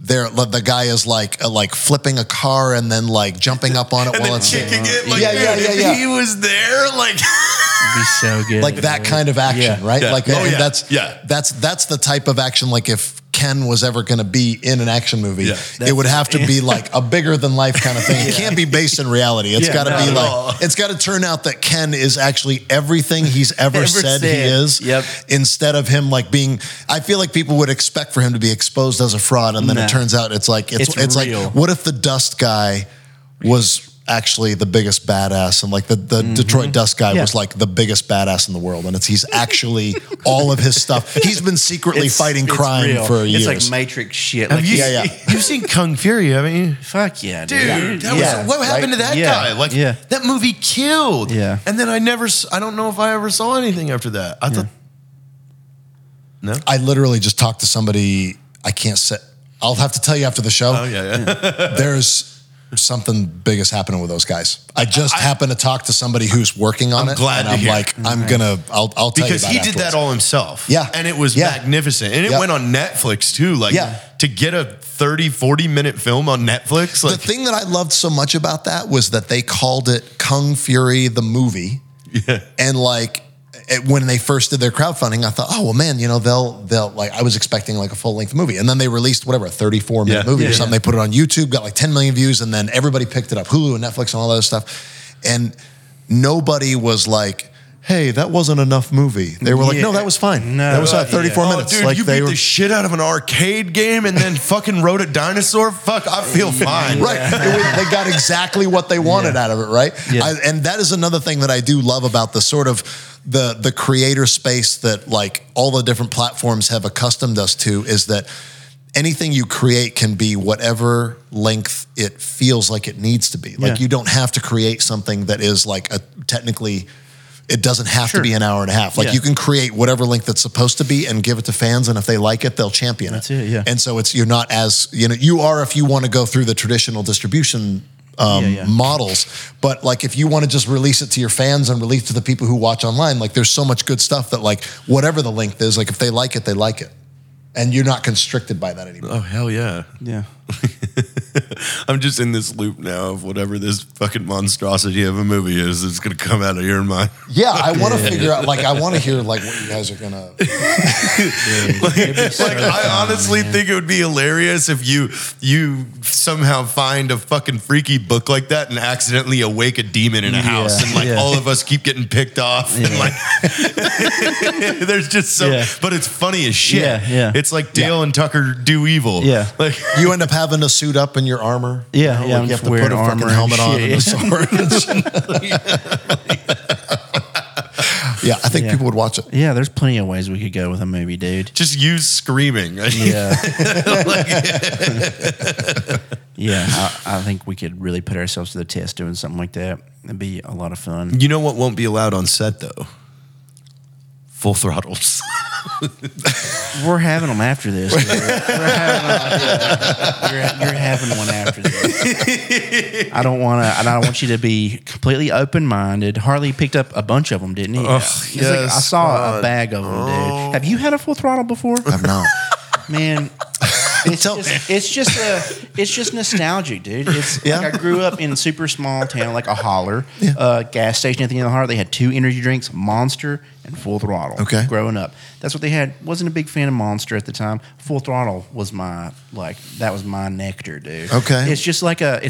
the guy is like flipping a car and then like jumping up on it while it's kicking it. Like, if he was there, like, it'd be so good. Like that kind of action, right? Yeah. Like that's the type of action. Like if Ken was ever going to be in an action movie, it would have to be like a bigger than life kind of thing. It can't be based in reality. It's got to be like, it's got to turn out that Ken is actually everything he's ever said he is. Yep. Instead of him like being, I feel like people would expect for him to be exposed as a fraud. And then it turns out it's like, it's like, what if the Dust guy was actually the biggest badass, and like the Detroit Dust guy was like the biggest badass in the world, and he's actually all of his stuff. He's been secretly fighting crime for years. It's like Matrix shit. Like, you've seen Kung Fury, haven't you? Fuck yeah, dude. What happened to that guy? Like that movie killed. Yeah, and then I don't know if I ever saw anything after that. I thought no. I literally just talked to somebody. I can't say. I'll have to tell you after the show. Oh yeah. There's something big is happening with those guys. I just happened to talk to somebody who's working on it. I'm glad to hear. Like, I'll tell you about it. Because he did that all himself. Yeah. And it was magnificent. And it went on Netflix too. Like to get a 30, 40-minute film on Netflix. Like, the thing that I loved so much about that was that they called it Kung Fury the movie. Yeah. And like, when they first did their crowdfunding, I thought, oh, well, man, you know, they'll like, I was expecting like a full-length movie. And then they released whatever, a 34-minute movie or something. They put it on YouTube, got like 10 million views, and then everybody picked it up, Hulu and Netflix and all that other stuff. And nobody was like, hey, that wasn't enough movie. They were like, no, that was fine. No, that was 34 minutes. Oh, dude, like you beat the shit out of an arcade game and then fucking rode a dinosaur? Fuck, I feel fine. Right. They got exactly what they wanted out of it, right? Yeah. And that is another thing that I do love about the sort of the creator space that like all the different platforms have accustomed us to, is that anything you create can be whatever length it feels like it needs to be. Like you don't have to create something that is like a technically... It doesn't have to be an hour and a half. Like you can create whatever length that's supposed to be and give it to fans, and if they like it, they'll champion it. That's it, yeah. And so you're not as, you know, you are if you want to go through the traditional distribution models, but like if you want to just release it to your fans and release it to the people who watch online, like there's so much good stuff that like whatever the length is, like if they like it, they like it. And you're not constricted by that anymore. Oh, hell yeah. Yeah. I'm just in this loop now of whatever this fucking monstrosity of a movie is that's going to come out of your mind. Yeah, I want to figure out, like, I want to hear, like, what you guys are going to... Like, I honestly think it would be hilarious if you somehow find a fucking freaky book like that and accidentally awake a demon in a house and, like, all of us keep getting picked off. Yeah. And, like, there's just so... Yeah. But it's funny as shit. Yeah, yeah. It's like Dale and Tucker Do Evil. Yeah. Like, you end up having to suit up in your armor. Yeah, you know, like you have to put a fucking helmet on and a sword. Yeah, I think people would watch it. Yeah, there's plenty of ways we could go with a movie, dude. Just use screaming. Yeah. Yeah, I think we could really put ourselves to the test doing something like that. It'd be a lot of fun. You know what won't be allowed on set, though? Full throttles. We're having them after this. You're having one after this. I don't want you to be completely open-minded. Harley picked up a bunch of them, didn't he? Yes, like, I saw a bag of them, dude. Have you had a full throttle before? I've not. Man... It's just nostalgia, dude. It's like I grew up in a super small town, like a holler, gas station at the end of the holler. They had two energy drinks, Monster and Full Throttle. Okay, growing up, that's what they had. Wasn't a big fan of Monster at the time. Full Throttle was my that was my nectar, dude. Okay, it's just like a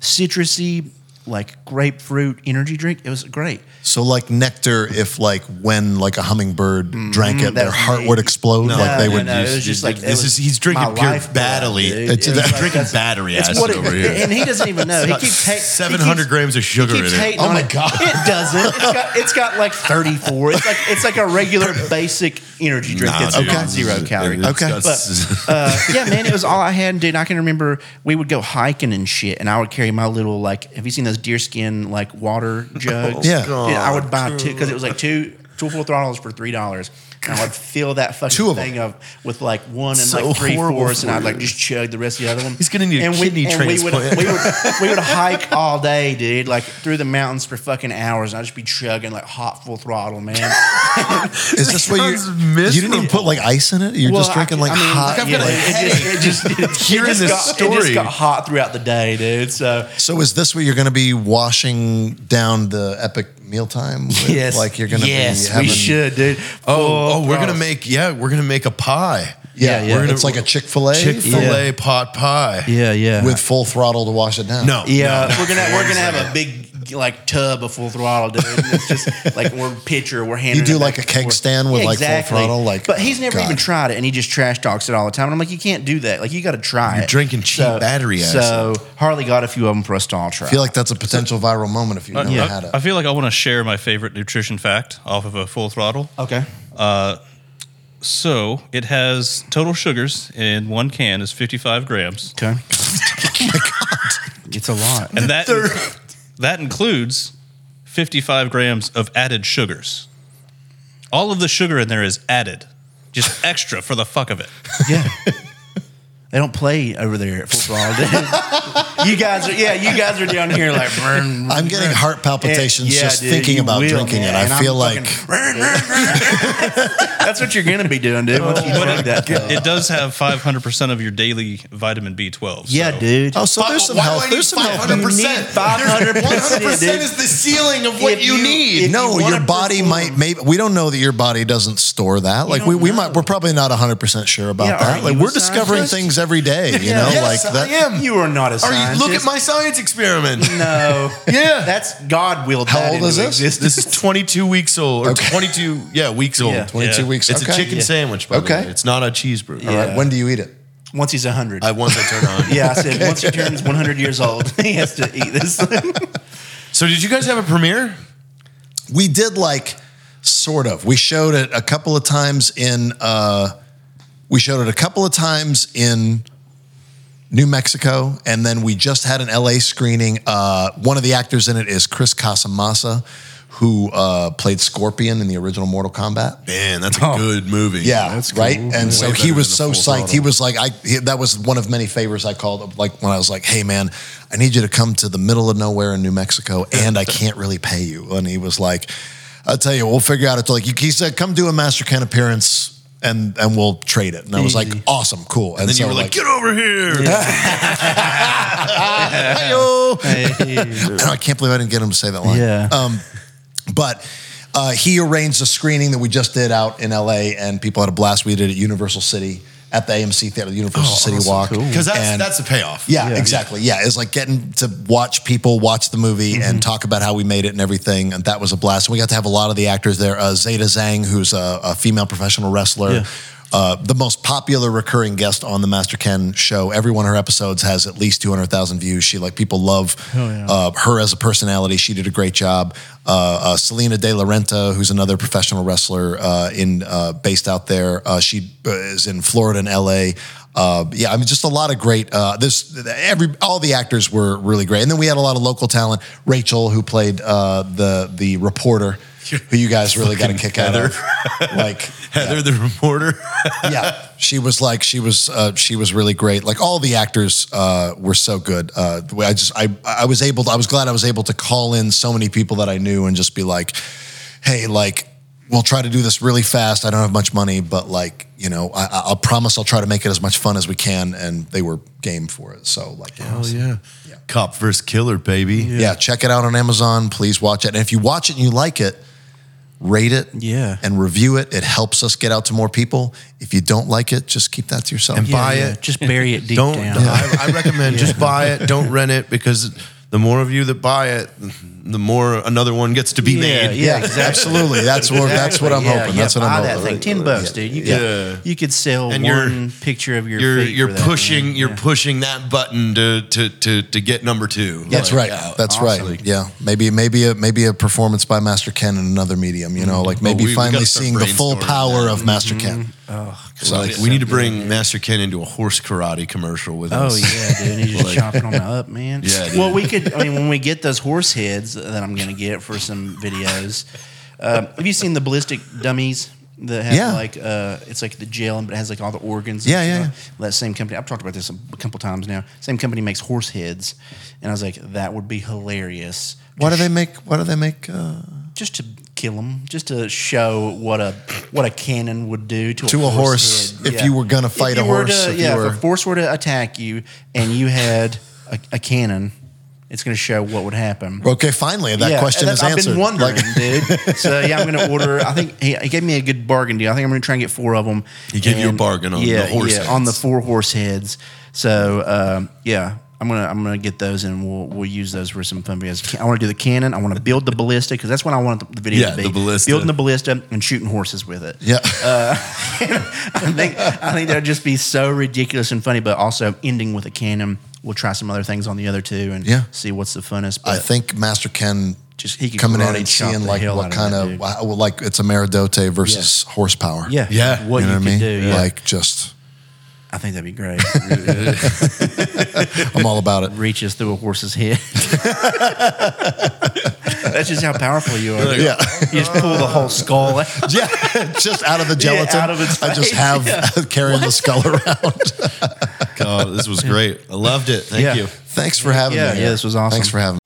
citrusy, like grapefruit energy drink. It was great. So like nectar, if like when like a hummingbird drank it, their heart would explode. No, like they would. No, it was just like this is he's drinking pure battery. He's drinking battery acid over here, and he doesn't even know. He keeps 700 grams of sugar in it. Oh my god, it doesn't. It's got like 34. It's like a regular basic energy drink that's zero calorie. Okay, but yeah, man, it was all I had, dude. I can remember we would go hiking and shit, and I would carry my little like. Have you seen those deerskin like water jugs? Yeah, I would buy two because it was like two Full Throttles for $3. And I would fill that fucking thing up with like one and like 3/4, and I'd like just chug the rest of the other one. He's gonna need a kidney transplant. We would hike all day, dude, like through the mountains for fucking hours. And I'd just be chugging like hot Full Throttle, man. Is this what you didn't even put like ice in it? You're just drinking hot. Like, I've got it just got hot throughout the day, dude. So is this what you're gonna be washing down the epic? Mealtime? Yes. Like you're going to be having... Yes, we should, dude. Oh, we're going to make a pie. Yeah. It's like a Chick-fil-A pot pie. Yeah. With Full Throttle to wash it down. No. Yeah. No. We're going to have a big like tub of Full Throttle, dude. And it's just like we're pitcher, we're handing it. You do like a keg stand with Full Throttle. Like, but he's never even tried it and he just trash talks it all the time. And I'm like, you can't do that. Like you got to try it. You're drinking cheap battery acid. So Harley got a few of them for us to all try. I feel like that's a potential viral moment if you never had it. I feel like I want to share my favorite nutrition fact off of a Full Throttle. Okay. So it has total sugars in one can is 55 grams. Okay. Oh my God. It's a lot. And that includes 55 grams of added sugars. All of the sugar in there is added, just extra for the fuck of it. Yeah. They don't play over there at Full Throttle. You guys are down here like... I'm getting heart palpitations thinking about drinking it. I feel like... That's what you're going to be doing, dude. It does have 500% of your daily vitamin B12. Yeah, so. Dude. Oh, so there's some health. There's some 500%. 100% is the ceiling of what you need. No, your body might... maybe we don't know that your body doesn't store that. Like we're probably not 100% sure about that. Like we're discovering things every day, you know, yes, like that. I am. You are not a scientist. Look at my science experiment. No. Yeah. That's God willed. How old is this? This is 22 weeks old. Or 22, weeks old. Yeah. 22 weeks old. It's a chicken sandwich, by the way. It's not a cheeseburger. Yeah. All right. When do you eat it? Once he's 100. Once I turn on. Yeah, I said once he turns 100 years old, he has to eat this thing. So did you guys have a premiere? We did, sort of. We showed it a couple of times in... We showed it a couple of times in New Mexico, and then we just had an LA screening. One of the actors in it is Chris Casamassa, who played Scorpion in the original Mortal Kombat. Man, that's a good movie. Yeah, that's cool. Right? And so he was so psyched. He was like, that was one of many favors I called, when I was like, hey, man, I need you to come to the middle of nowhere in New Mexico, and I can't really pay you. And he was like, I'll tell you, we'll figure out. He said, come do a Master Ken appearance. And we'll trade it. And I was like, awesome, cool. And then you were like, get over here. Hi-yo. I can't believe I didn't get him to say that line. Yeah. But he arranged a screening that we just did out in LA, and people had a blast. We did it at Universal City, at the AMC Theater, the Universal City Walk. Because that's the payoff. Yeah, exactly. Yeah, it's like getting to watch people watch the movie and talk about how we made it and everything, and that was a blast. And we got to have a lot of the actors there. Zeta Zhang, who's a female professional wrestler, the most popular recurring guest on the Master Ken show. Every one of her episodes has at least 200,000 views. People love her as a personality. She did a great job. Selena De La Renta, who's another professional wrestler based out there. She is in Florida and LA. Just a lot of great. All the actors were really great, and then we had a lot of local talent. Rachel, who played the reporter. Who you guys really got a kick out of. Heather, the reporter. Yeah. She was really great. All the actors were so good. I was glad I was able to call in so many people that I knew and just be like, hey, we'll try to do this really fast. I don't have much money, but like, you know, I'll promise I'll try to make it as much fun as we can. And they were game for it. So like, yeah. Cop vs Killer, baby. Yeah. Check it out on Amazon. Please watch it. And if you watch it and you like it, rate it and review it. It helps us get out to more people. If you don't like it, just keep that to yourself. And buy it. Just bury it deep down. I recommend just buy it. Don't rent it, because the more of you that buy it, the more another one gets to be made. Yeah, exactly. Absolutely. That's what I'm hoping. That's what I'm hoping. Buy that thing. $10, dude. You could sell and one picture of your feet. You're pushing that button to get number two. That's like, right. That's awesome. Right. Yeah. Maybe a performance by Master Ken in another medium. You know, like maybe finally seeing the full power of Master Ken. Oh, so like, we need to bring Master Ken into a horse karate commercial with us. Oh, yeah, dude. He's just chopping them up, man. Yeah, dude. Well, we could, I mean, when we get those horse heads that I'm going to get for some videos, have you seen the ballistic dummies that have like, it's like the gel, but it has like all the organs? That same company, I've talked about this a couple times now, same company makes horse heads. And I was like, that would be hilarious. Why do they make? Just to kill them, just to show what a cannon would do to a horse head. If you were going to fight a horse. If a horse were to attack you and you had a cannon, it's going to show what would happen. Okay, finally, that question is answered. I've been wondering, dude. So, I'm going to order. I think he gave me a good bargain deal. I think I'm going to try and get 4 of them. He gave you a bargain on the horse heads. On the 4 horse heads. So, I'm gonna get those, and we'll use those for some fun videos. I want to do the cannon. I want to build the ballista, because that's what I want the video to be. The ballista. Building the ballista and shooting horses with it. Yeah. I think that would just be so ridiculous and funny, but also ending with a cannon. We'll try some other things on the other two and see what's the funnest. But I think Master Ken just coming in and seeing like what kind of like it's a Meridote versus horsepower. Yeah. Yeah. What you know what I mean? Do. Yeah. Like just. I think that'd be great. I'm all about it. Reaches through a horse's head. That's just how powerful you are. Yeah. You just pull the whole skull out. Yeah, just out of the gelatin. Out of its face. I just have carrying the skull around. God, this was great. I loved it. Thank you. Thanks for having me. Yeah, this was awesome. Thanks for having me.